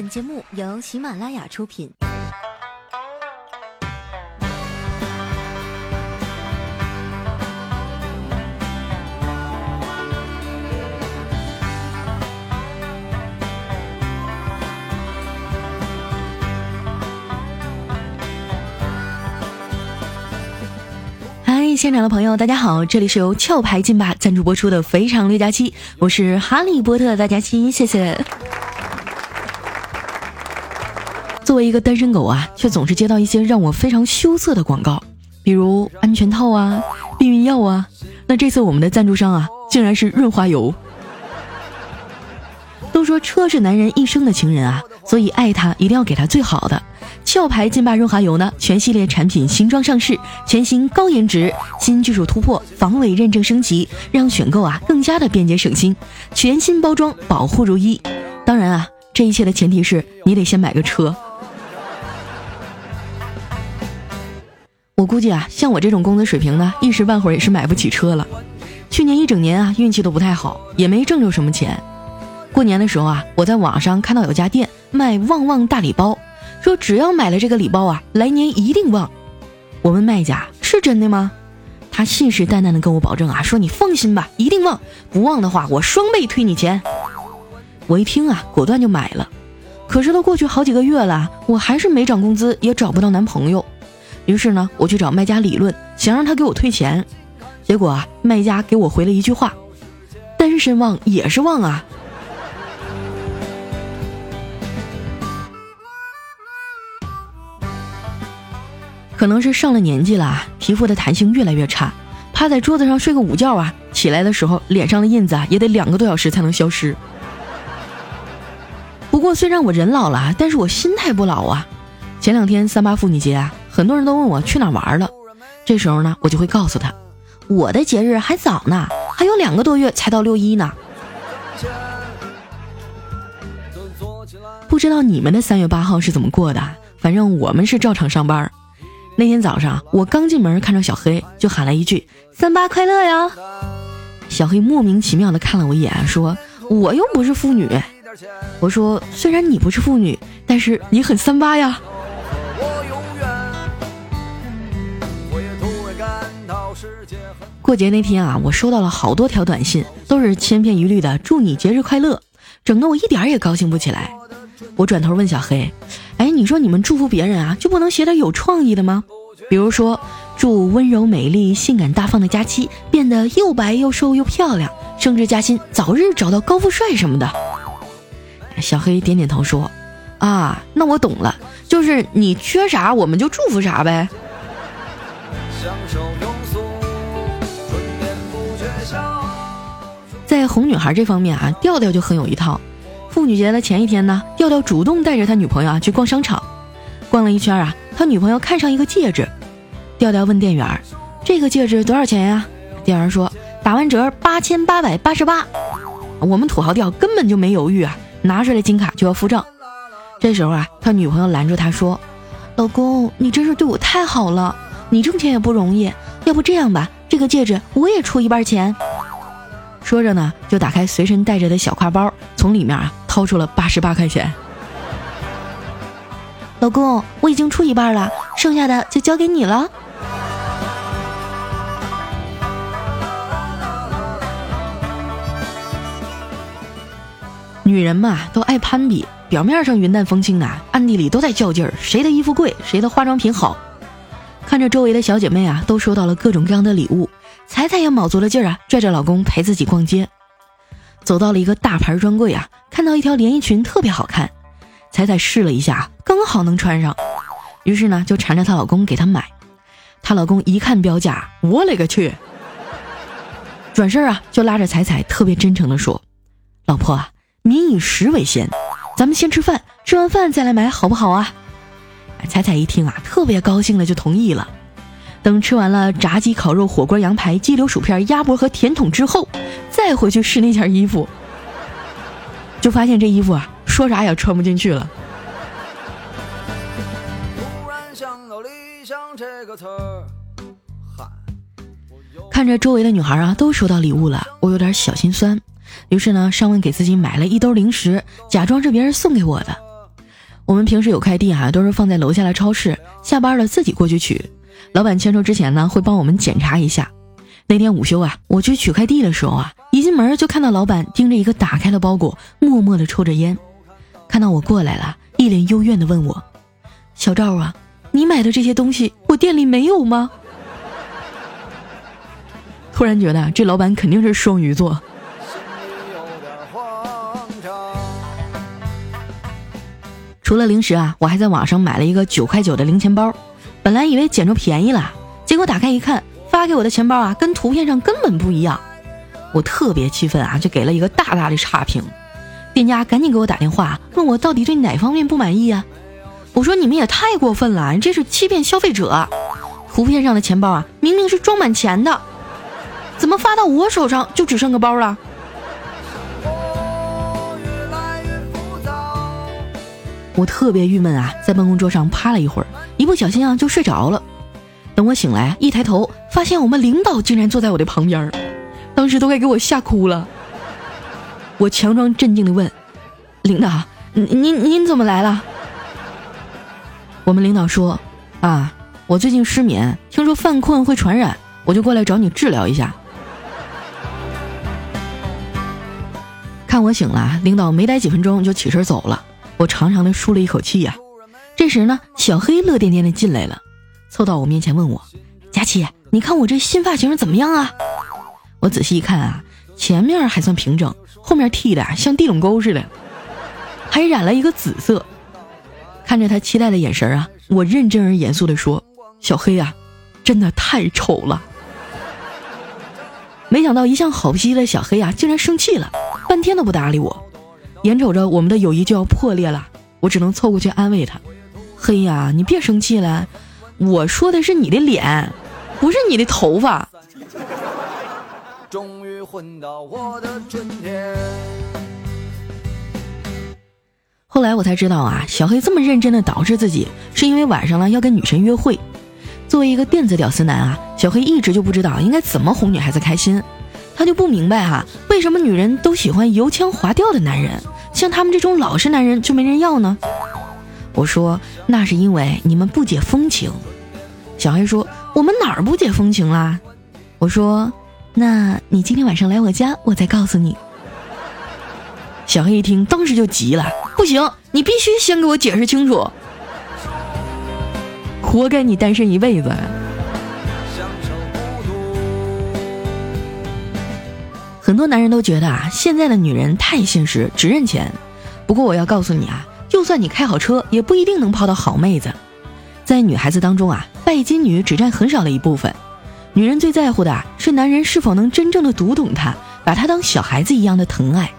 本节目由喜马拉雅出品。现场的朋友大家好，这里是由壳牌劲霸赞助播出的肥肠六加七，我是哈利波特大家七，谢谢。作为一个单身狗啊，却总是接到一些让我非常羞涩的广告，比如安全套啊、避孕药啊，那这次我们的赞助商啊竟然是润滑油。都说车是男人一生的情人啊，所以爱他一定要给他最好的。壳牌劲霸润滑油呢，全系列产品新装上市，全新高颜值，新技术突破，防伪认证升级，让选购啊更加的便捷省心。全新包装，保护如一。当然啊，这一切的前提是你得先买个车。我估计啊，像我这种工资水平呢，一时半会儿也是买不起车了。去年一整年啊，运气都不太好，也没挣着什么钱。过年的时候啊，我在网上看到有家店卖旺旺大礼包，说只要买了这个礼包啊，来年一定旺。我问卖家是真的吗？他信誓旦旦的跟我保证啊，说你放心吧，一定旺，不旺的话我双倍退你钱。我一听啊，果断就买了。可是都过去好几个月了，我还是没涨工资，也找不到男朋友。于是呢，我去找卖家理论，想让他给我退钱。结果啊，卖家给我回了一句话：单身旺也是旺啊。可能是上了年纪了，皮肤的弹性越来越差，趴在桌子上睡个午觉啊，起来的时候脸上的印子啊也得2个多小时才能消失。不过虽然我人老了，但是我心态不老啊。前2天三八妇女节啊，很多人都问我去哪玩了，这时候呢，我就会告诉他，我的节日还早呢，还有2个多月才到6·1呢。不知道你们的3月8号是怎么过的，反正我们是照常上班。那天早上我刚进门，看着小黑就喊了一句38快乐呀。小黑莫名其妙的看了我一眼，说我又不是妇女。我说虽然你不是妇女，但是你很38呀。过节那天啊，我收到了好多条短信，都是千篇一律的祝你节日快乐，整得我一点也高兴不起来。我转头问小黑，哎，你说你们祝福别人啊，就不能写点有创意的吗？比如说，祝温柔美丽性感大方的佳期变得又白又瘦又漂亮，升职加薪，早日找到高富帅什么的。小黑点点头说，啊，那我懂了，就是你缺啥我们就祝福啥呗。在哄女孩这方面啊，调调就很有一套。妇女节的前一天呢，调调主动带着他女朋友啊去逛商场，逛了一圈啊，他女朋友看上一个戒指。调调问店员，这个戒指多少钱呀？店员说打完折8888。我们土豪调根本就没犹豫啊，拿出来金卡就要付账。这时候啊，他女朋友拦住他说，老公，你真是对我太好了，你挣钱也不容易，要不这样吧，这个戒指我也出1半钱。说着呢，就打开随身带着的小挎包，从里面啊掏出了88块钱。老公，我已经出1半了，剩下的就交给你了。女人嘛，都爱攀比，表面上云淡风轻的，暗地里都在较劲儿，谁的衣服贵，谁的化妆品好。看着周围的小姐妹啊，都收到了各种各样的礼物，彩也卯足了劲儿啊，拽着老公陪自己逛街。走到了一个大牌专柜啊，看到一条连衣裙特别好看，彩试了一下，刚好能穿上。于是呢，就缠着她老公给她买。她老公一看标价，我勒个去！转身啊，就拉着彩特别真诚的说：“老婆啊，民以食为先，咱们先吃饭，吃完饭再来买好不好啊？”彩一听啊，特别高兴的就同意了。等吃完了炸鸡、烤肉、火锅、羊排、鸡柳、薯片、鸭脖和甜筒之后，再回去试那件衣服，就发现这衣服啊，说啥也穿不进去了。看着周围的女孩啊，都收到礼物了，我有点小心酸。于是呢，上问给自己买了一兜零食，假装是别人送给我的。我们平时有快递啊，都是放在楼下的超市，下班了自己过去取。老板签收之前呢，会帮我们检查一下。那天午休啊，我去取快递的时候啊，一进门就看到老板盯着一个打开的包裹，默默地抽着烟。看到我过来了，一脸幽怨地问我：“小赵啊，你买的这些东西，我店里没有吗？”突然觉得这老板肯定是双鱼座。除了零食啊，我还在网上买了一个9块9的零钱包，本来以为捡着便宜了，结果打开一看，发给我的钱包啊，跟图片上根本不一样。我特别气愤啊，就给了一个大大的差评。店家赶紧给我打电话，问我到底对哪方面不满意啊？我说你们也太过分了，这是欺骗消费者。图片上的钱包啊，明明是装满钱的，怎么发到我手上就只剩个包了？我特别郁闷啊，在办公桌上趴了一会儿，一不小心啊就睡着了。等我醒来，一抬头发现我们领导竟然坐在我的旁边，当时都快给我吓哭了。我强装镇静地问：“领导，您怎么来了？”我们领导说：“啊，我最近失眠，听说犯困会传染，我就过来找你治疗一下。”看我醒了，领导没待几分钟就起身走了。我长长的舒了一口气呀。这时呢，小黑乐颠颠的进来了，凑到我面前问我：“佳琪，你看我这新发型怎么样啊？”我仔细一看啊，前面还算平整，后面剃的像地垄沟似的，还染了一个紫色。看着他期待的眼神啊，我认真而严肃的说：“小黑啊，真的太丑了。”没想到一向好脾气的小黑啊，竟然生气了，半天都不搭理我。眼瞅着我们的友谊就要破裂了，我只能凑过去安慰他：“嘿呀，你别生气了，我说的是你的脸，不是你的头发。”终于混到我的春天。后来我才知道啊，小黑这么认真的捯饬自己，是因为晚上了要跟女神约会。作为一个电子屌丝男啊，小黑一直就不知道应该怎么哄女孩子开心。他就不明白啊，为什么女人都喜欢油腔滑调的男人，像他们这种老实男人就没人要呢？我说那是因为你们不解风情。小黑说：“我们哪儿不解风情啦？”我说：“那你今天晚上来我家，我再告诉你。”小黑一听，当时就急了：“不行，你必须先给我解释清楚！活该你单身一辈子。”很多男人都觉得啊，现在的女人太现实，只认钱。不过我要告诉你啊，就算你开好车，也不一定能泡到好妹子。在女孩子当中啊，拜金女只占很少的一部分。女人最在乎的是男人是否能真正的读懂她，把她当小孩子一样的疼爱。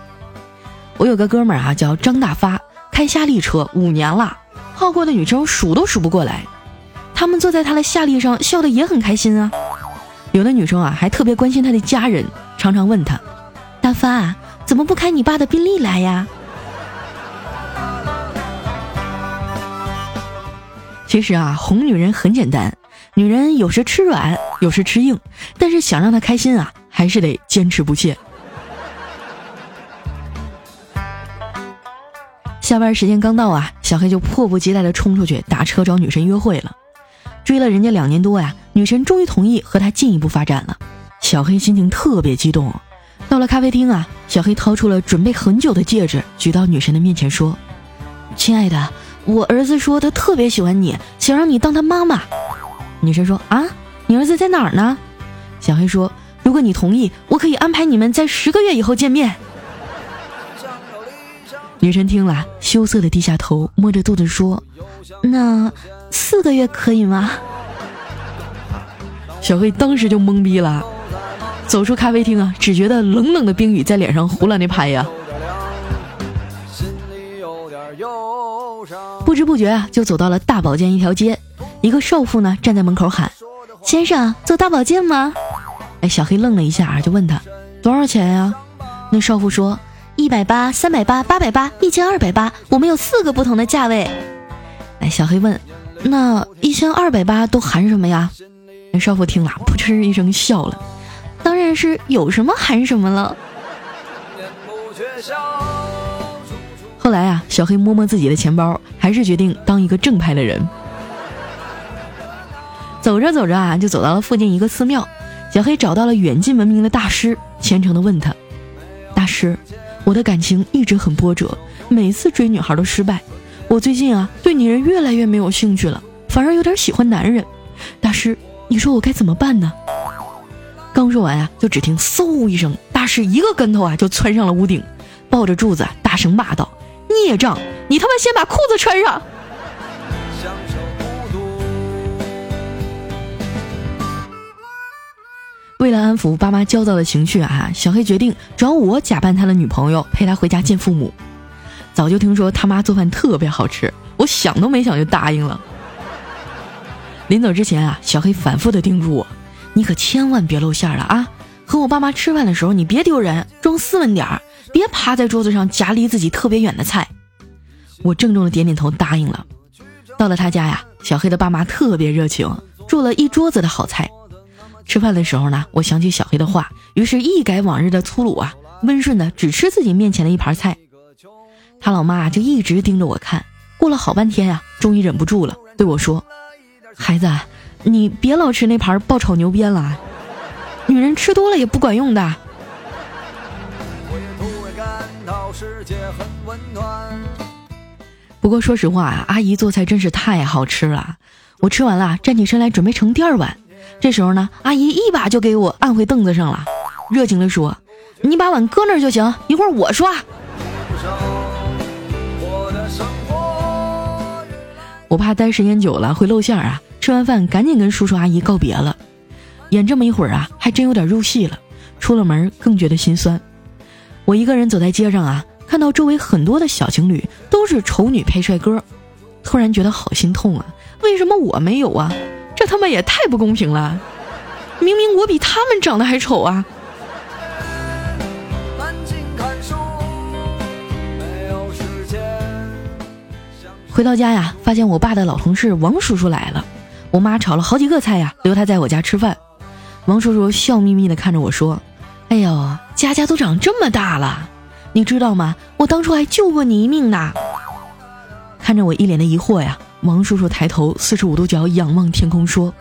我有个哥们儿啊，叫张大发，开夏利车5年了，泡过的女生数都数不过来。他们坐在他的夏利上，笑得也很开心啊。有的女生啊，还特别关心他的家人，常常问他：“大发啊，怎么不开你爸的宾利来呀？”其实啊，哄女人很简单，女人有时吃软，有时吃硬，但是想让她开心啊，还是得坚持不懈。下班时间刚到啊，小黑就迫不及待地冲出去打车找女神约会了。追了人家2年多呀，女神终于同意和他进一步发展了。小黑心情特别激动。到了咖啡厅啊，小黑掏出了准备很久的戒指，举到女神的面前说：“亲爱的，我儿子说他特别喜欢你，想让你当他妈妈。”女神说：“啊，你儿子在哪儿呢？”小黑说：“如果你同意，我可以安排你们在10个月以后见面。”女神听了，羞涩地低下头，摸着肚子说：“那4个月可以吗？”小黑当时就懵逼了，走出咖啡厅啊，只觉得冷冷的冰雨在脸上胡乱地拍呀。不知不觉啊，就走到了大保健一条街，一个少妇呢站在门口喊：“先生，做大保健吗？”哎，小黑愣了一下啊，就问他：“多少钱呀？”那少妇说：“180、380、880、1280，我们有4个不同的价位。”哎，小黑问：“那1280都含什么呀？”那少妇听了，扑哧一声笑了：“当然是有什么含什么了。”后来啊，小黑摸摸自己的钱包，还是决定当一个正派的人。走着走着啊，就走到了附近一个寺庙。小黑找到了远近闻名的大师，虔诚地问他：大师，我的感情一直很波折，每次追女孩都失败，我最近啊对女人越来越没有兴趣了，反而有点喜欢男人。大师，你说我该怎么办呢？刚说完啊，就只听嗖一声，大师一个跟头啊就窜上了屋顶，抱着柱子啊大声骂道：孽障，你他妈先把裤子穿上！为了安抚爸妈焦躁的情绪啊，小黑决定找我假扮他的女朋友，陪他回家见父母。早就听说他妈做饭特别好吃，我想都没想就答应了。临走之前啊，小黑反复的叮嘱我：你可千万别露馅了啊！和我爸妈吃饭的时候，你别丢人，装斯文点儿，别趴在桌子上夹离自己特别远的菜。我郑重的点点头答应了。到了他家呀，小黑的爸妈特别热情，做了一桌子的好菜。吃饭的时候呢，我想起小黑的话，于是一改往日的粗鲁啊，温顺的只吃自己面前的一盘菜。他老妈就一直盯着我看，过了好半天啊，终于忍不住了，对我说：孩子，你别老吃那盘爆炒牛鞭了，女人吃多了也不管用的。不过说实话啊，阿姨做菜真是太好吃了。我吃完了，站起身来准备盛第二碗。这时候呢，阿姨一把就给我按回凳子上了，热情地说：你把碗搁那儿就行，一会儿我刷。我怕待时间久了会露馅啊，吃完饭赶紧跟叔叔阿姨告别了。演这么一会儿啊，还真有点入戏了，出了门更觉得心酸。我一个人走在街上啊，看到周围很多的小情侣都是丑女配帅哥，突然觉得好心痛啊，为什么我没有啊？这他妈也太不公平了，明明我比他们长得还丑啊！回到家呀，发现我爸的老同事王叔叔来了，我妈炒了好几个菜呀，留他在我家吃饭。王叔叔笑眯眯地看着我说：哎呦，家家都长这么大了，你知道吗？我当初还救过你一命呢。看着我一脸的疑惑呀，王叔叔抬头45度角仰望天空说：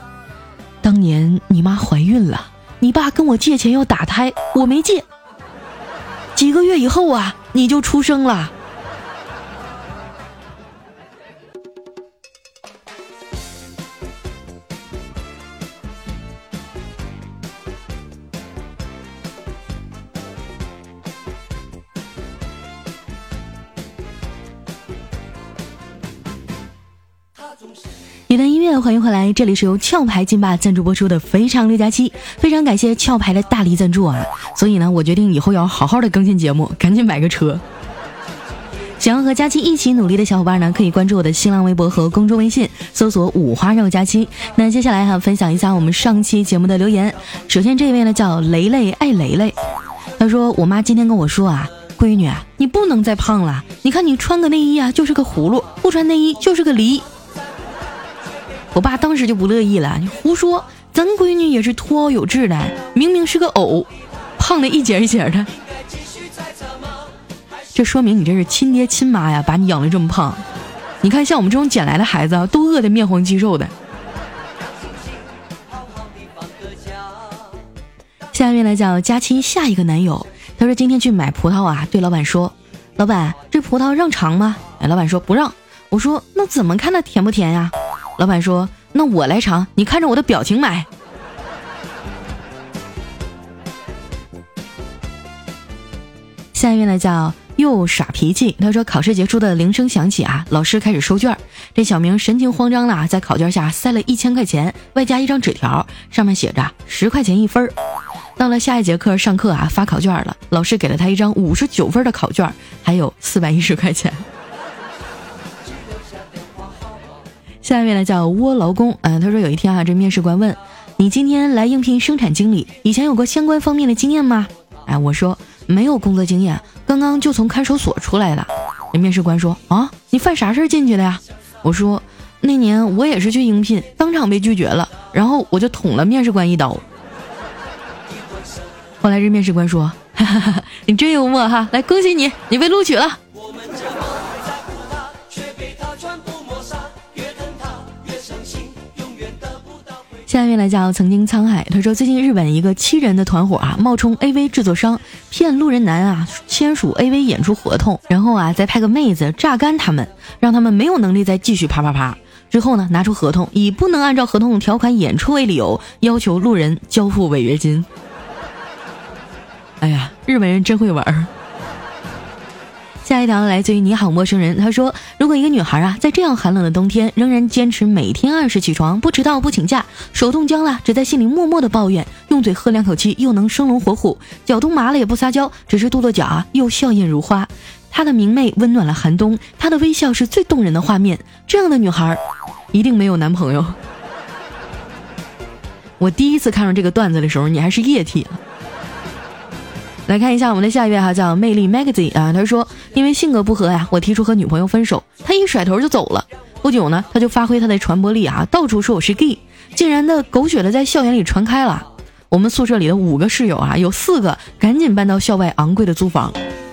当年你妈怀孕了，你爸跟我借钱要打胎，我没借，几个月以后啊你就出生了。一段音乐，欢迎回来，这里是由壳牌劲霸赞助播出的非常六加七，非常感谢壳牌的大力赞助啊！所以呢，我决定以后要好好的更新节目，赶紧买个车。想要和佳期一起努力的小伙伴呢，可以关注我的新浪微博和公众微信，搜索五花肉佳期。那接下来分享一下我们上期节目的留言。首先这位呢叫雷雷爱雷雷，他说：我妈今天跟我说啊，闺女啊，你不能再胖了，你看你穿个内衣啊就是个葫芦，不穿内衣就是个梨。我爸当时就不乐意了，你胡说，咱闺女也是脱袄有致的，明明是个藕，胖的一截一截的。这说明你这是亲爹亲妈呀，把你养得这么胖。你看像我们这种捡来的孩子都饿得面黄肌肉的。下面来叫佳期下一个男友，他说今天去买葡萄啊，对老板说：老板，这葡萄让尝吗？老板说不让。我说那怎么看它甜不甜呀？老板说：那我来尝，你看着我的表情买。下一位呢叫又耍脾气，他说考试结束的铃声响起啊，老师开始收卷，这小明神情慌张了，在考卷下塞了1000块钱，外加一张纸条，上面写着10块钱一分。到了下一节课上课啊，发考卷了，老师给了他一张59分的考卷，还有410块钱。下面呢叫窝劳工，他说有一天啊，这面试官问：你今天来应聘生产经理，以前有过相关方面的经验吗？我说没有工作经验，刚刚就从看守所出来的。那面试官说：啊，你犯啥事进去的呀？我说那年我也是去应聘，当场被拒绝了，然后我就捅了面试官一刀。后来这面试官说：哈哈哈，你真幽默哈，来恭喜你，你被录取了。下一位呢叫曾经沧海，他说最近日本一个7人的团伙冒充 AV 制作商，骗路人男签署 AV 演出合同，然后再派个妹子榨干他们，让他们没有能力再继续啪啪啪。之后呢拿出合同，以不能按照合同条款演出为理由，要求路人交付违约金。哎呀，日本人真会玩。下一条来自于你好陌生人，他说如果一个女孩在这样寒冷的冬天仍然坚持每天按时起床，不迟到不请假，手冻僵了只在心里默默的抱怨，用嘴喝2口气又能生龙活虎，脚冻麻了也不撒娇，只是跺跺脚又笑靥如花，她的明媚温暖了寒冬，她的微笑是最动人的画面，这样的女孩一定没有男朋友。我第一次看到这个段子的时候你还是液体啊。来看一下我们的下一位叫魅力 Magazine 他说因为性格不合我提出和女朋友分手，他一甩头就走了。不久呢他就发挥他的传播力到处说我是 gay， 竟然的狗血的在校园里传开了。我们宿舍里的5个室友有4个赶紧搬到校外昂贵的租房，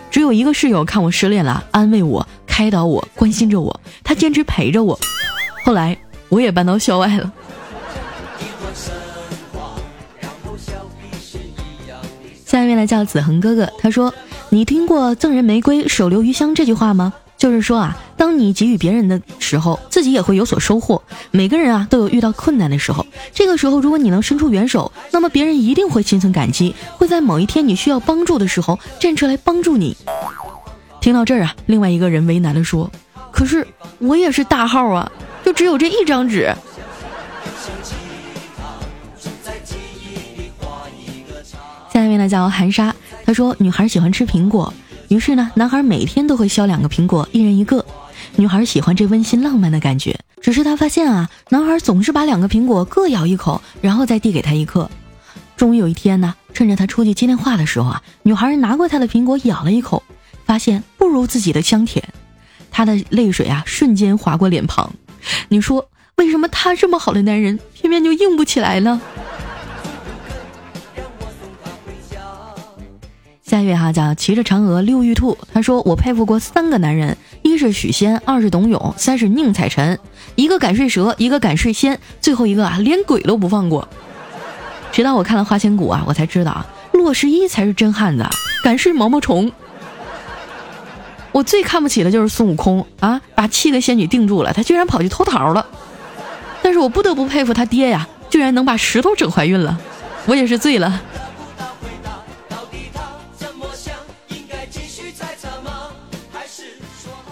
只有一个室友看我失恋了，安慰我，开导我，关心着我，他坚持陪着我，后来我也搬到校外了。下一位呢叫子恒哥哥，他说你听过赠人玫瑰手留余香这句话吗？就是说当你给予别人的时候，自己也会有所收获。每个人都有遇到困难的时候，这个时候如果你能伸出援手，那么别人一定会心存感激，会在某一天你需要帮助的时候站出来帮助你。听到这儿另外一个人为难地说，可是我也是大号就只有这一张纸。下一位呢叫韩莎，她说女孩喜欢吃苹果，于是呢男孩每天都会削2个苹果，一人1个。女孩喜欢这温馨浪漫的感觉，只是她发现男孩总是把2个苹果各咬1口，然后再递给她1颗。终于有一天呢，趁着她出去接电话的时候女孩拿过她的苹果咬了1口，发现不如自己的香甜，她的泪水瞬间划过脸庞。你说为什么他这么好的男人偏偏就硬不起来呢？下一位叫骑着嫦娥溜玉兔，他说我佩服过3个男人，一是许仙，2是董永，3是宁采臣，一个敢睡蛇，一个敢睡仙，最后一个连鬼都不放过。直到我看了花千骨我才知道洛十一才是真汉子，敢睡毛毛虫。我最看不起的就是孙悟空把7个仙女定住了，他居然跑去偷桃了。但是我不得不佩服他爹居然能把石头整怀孕了，我也是醉了。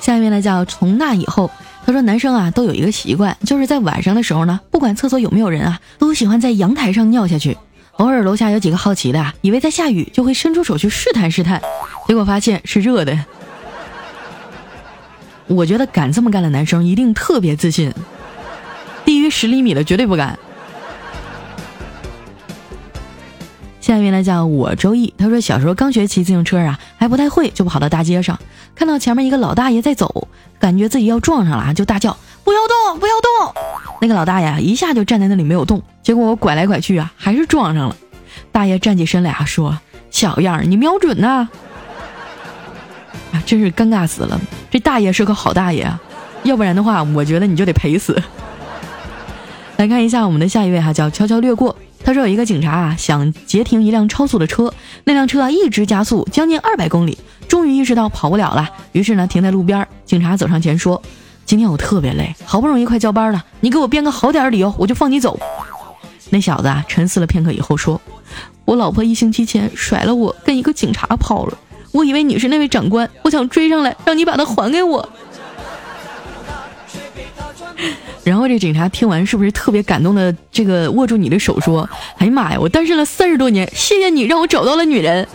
下面呢叫从那以后，他说男生都有一个习惯，就是在晚上的时候呢，不管厕所有没有人都喜欢在阳台上尿下去。偶尔楼下有几个好奇的以为在下雨，就会伸出手去试探试探，结果发现是热的。我觉得敢这么干的男生一定特别自信，低于10厘米的绝对不敢。下面呢叫我周易，他说小时候刚学骑自行车还不太会，就跑到大街上，看到前面一个老大爷在走，感觉自己要撞上了，就大叫不要动不要动。那个老大爷一下就站在那里没有动，结果我拐来拐去还是撞上了。大爷站起身来说小样你瞄准啊真是尴尬死了。这大爷是个好大爷要不然的话我觉得你就得赔死。来看一下我们的下一位叫悄悄略过，他说有一个警察想截停一辆超速的车，那辆车一直加速将近200公里，终于意识到跑不了了，于是呢停在路边。警察走上前说今天我特别累，好不容易快交班了，你给我编个好点的理由我就放你走。那小子沉思了片刻以后说我老婆1星期前甩了我跟一个警察跑了，我以为你是那位长官，我想追上来让你把她还给我。然后这警察听完是不是特别感动的这个握住你的手说哎妈呀我单身了30多年，谢谢你让我找到了女人。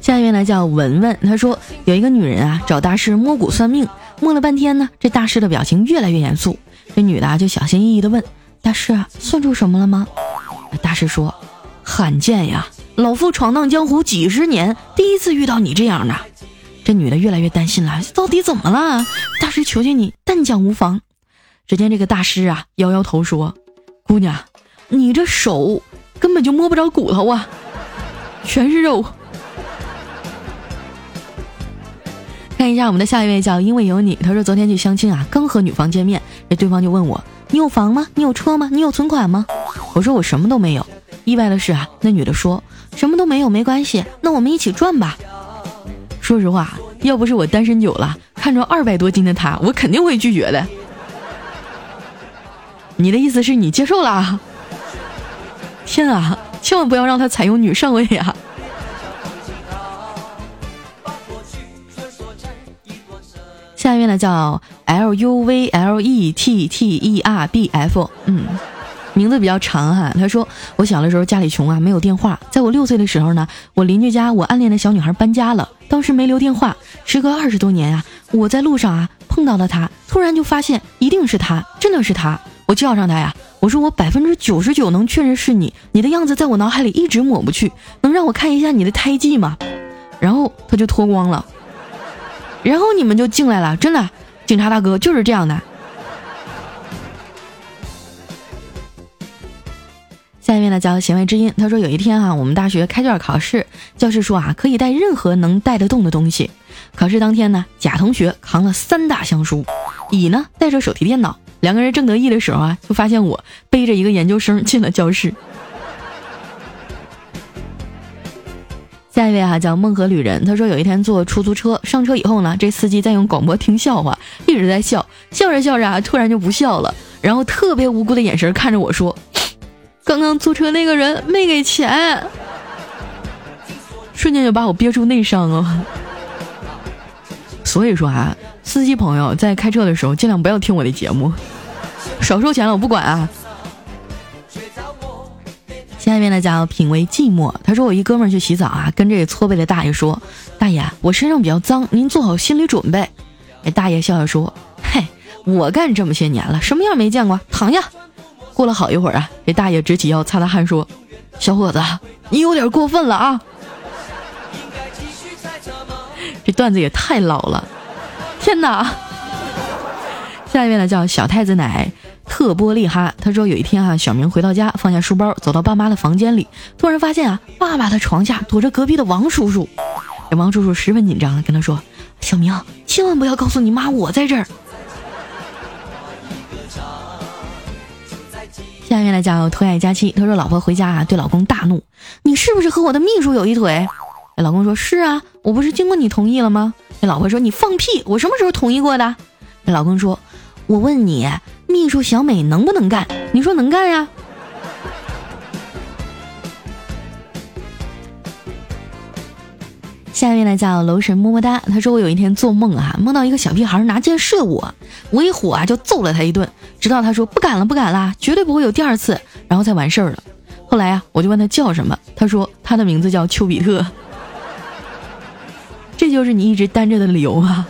下一位呢叫文文，他说有一个女人找大师摸骨算命，摸了半天呢这大师的表情越来越严肃，这女的就小心翼翼地问大师算出什么了吗？大师说罕见呀，老夫闯荡江湖几10年，第一次遇到你这样的。这女的越来越担心了，到底怎么了？大师求求你，但讲无妨。只见这个大师摇摇头说：“姑娘，你这手根本就摸不着骨头全是肉。”看一下我们的下一位叫因为有你，他说昨天去相亲啊，刚和女方见面，对方就问我，你有房吗？你有车吗？你有存款吗？我说我什么都没有。意外的是啊，那女的说什么都没有没关系，那我们一起赚吧。说实话，要不是我单身久了，看着200多斤的她，我肯定会拒绝的。你的意思是你接受了？天啊，千万不要让她采用女上位啊！下面呢叫 LUVLETTERBF， 名字比较长哈。他说我小的时候家里穷啊，没有电话。在我6岁的时候呢，我邻居家我暗恋的小女孩搬家了，当时没留电话。时隔20多年啊，我在路上啊碰到了她，突然就发现一定是她，真的是她。我叫上她呀，我说我99%能确认是你，你的样子在我脑海里一直抹不去，能让我看一下你的胎记吗？然后她就脱光了。然后你们就进来了，真的，警察大哥就是这样的。下一位呢叫弦外之音，他说有一天啊，我们大学开卷考试，教室说啊可以带任何能带得动的东西。考试当天呢，甲同学扛了3大箱书，乙呢带着手提电脑，两个人正得意的时候啊，就发现我背着一个研究生进了教室。下一位啊叫梦河旅人，他说有一天坐出租车，上车以后呢，这司机在用广播听笑话，一直在笑，笑着笑着啊，突然就不笑了，然后特别无辜的眼神看着我说，刚刚租车那个人没给钱，瞬间就把我憋出内伤了。所以说啊，司机朋友在开车的时候尽量不要听我的节目，少收钱了我不管啊。下面呢叫品味寂寞，他说我一哥们儿去洗澡啊，跟这搓背的大爷说，大爷我身上比较脏，您做好心理准备。大爷笑笑说，嘿，我干这么些年了，什么样没见过，躺下。过了好一会儿啊，这大爷直起腰擦擦汗说，小伙子你有点过分了啊。这段子也太老了，天哪。下面呢叫小太子奶特波利哈，他说有一天啊，小明回到家，放下书包，走到爸妈的房间里，突然发现啊，爸爸的床下躲着隔壁的王叔叔。这王叔叔十分紧张，跟他说：“小明，千万不要告诉你妈我在这儿。”下面来讲特爱佳期，他说老婆回家啊，对老公大怒：“你是不是和我的秘书有一腿？”老公说：“是啊，我不是经过你同意了吗？”老婆说：“你放屁！我什么时候同意过的？”老公说：“我问你。”秘书小美能不能干？你说能干呀。下一位呢叫楼神么么哒，他说我有一天做梦啊，梦到一个小屁孩拿箭射我，我一火啊就揍了他一顿，直到他说不敢了不敢了，绝对不会有第二次，然后才完事儿了。后来啊我就问他叫什么，他说他的名字叫丘比特。这就是你一直单着的理由啊。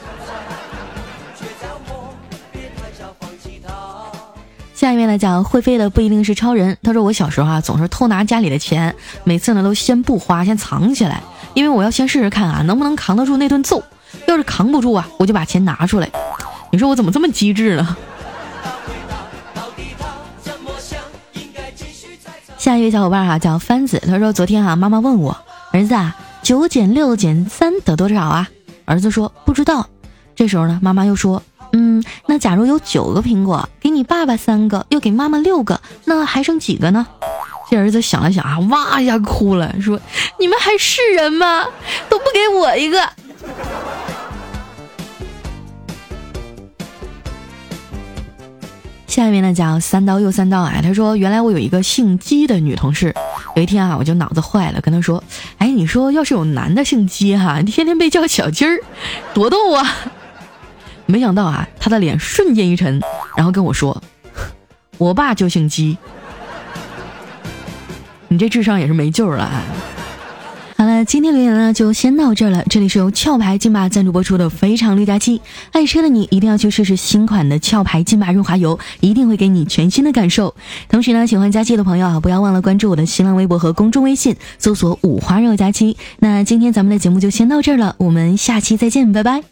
下一位呢讲会飞的不一定是超人，他说我小时候啊总是偷拿家里的钱，每次呢都先不花，先藏起来，因为我要先试试看啊能不能扛得住那顿揍，要是扛不住啊我就把钱拿出来。你说我怎么这么机智呢？下一位小伙伴啊叫番子，他说昨天啊妈妈问我，儿子啊9 - 6 - 3得多少啊？儿子说不知道。这时候呢妈妈又说，那假如有9个苹果，给你爸爸3个，又给妈妈6个，那还剩几个呢？这儿子想了想啊，哇一下哭了，说你们还是人吗？都不给我一个。下面呢讲3刀又3刀啊，他说原来我有一个姓姬的女同事，有一天啊我就脑子坏了，跟他说，哎你说要是有男的姓姬哈，天天被叫小鸡儿，多逗啊。没想到啊他的脸瞬间一沉，然后跟我说，我爸就姓姬，你这智商也是没救了啊。好了，今天留言呢就先到这儿了。这里是由壳牌劲霸赞助播出的非常绿佳期，爱车的你一定要去试试新款的壳牌劲霸润滑油，一定会给你全新的感受。同时呢喜欢佳期的朋友啊，不要忘了关注我的新浪微博和公众微信，搜索五花肉佳期。那今天咱们的节目就先到这儿了，我们下期再见，拜拜。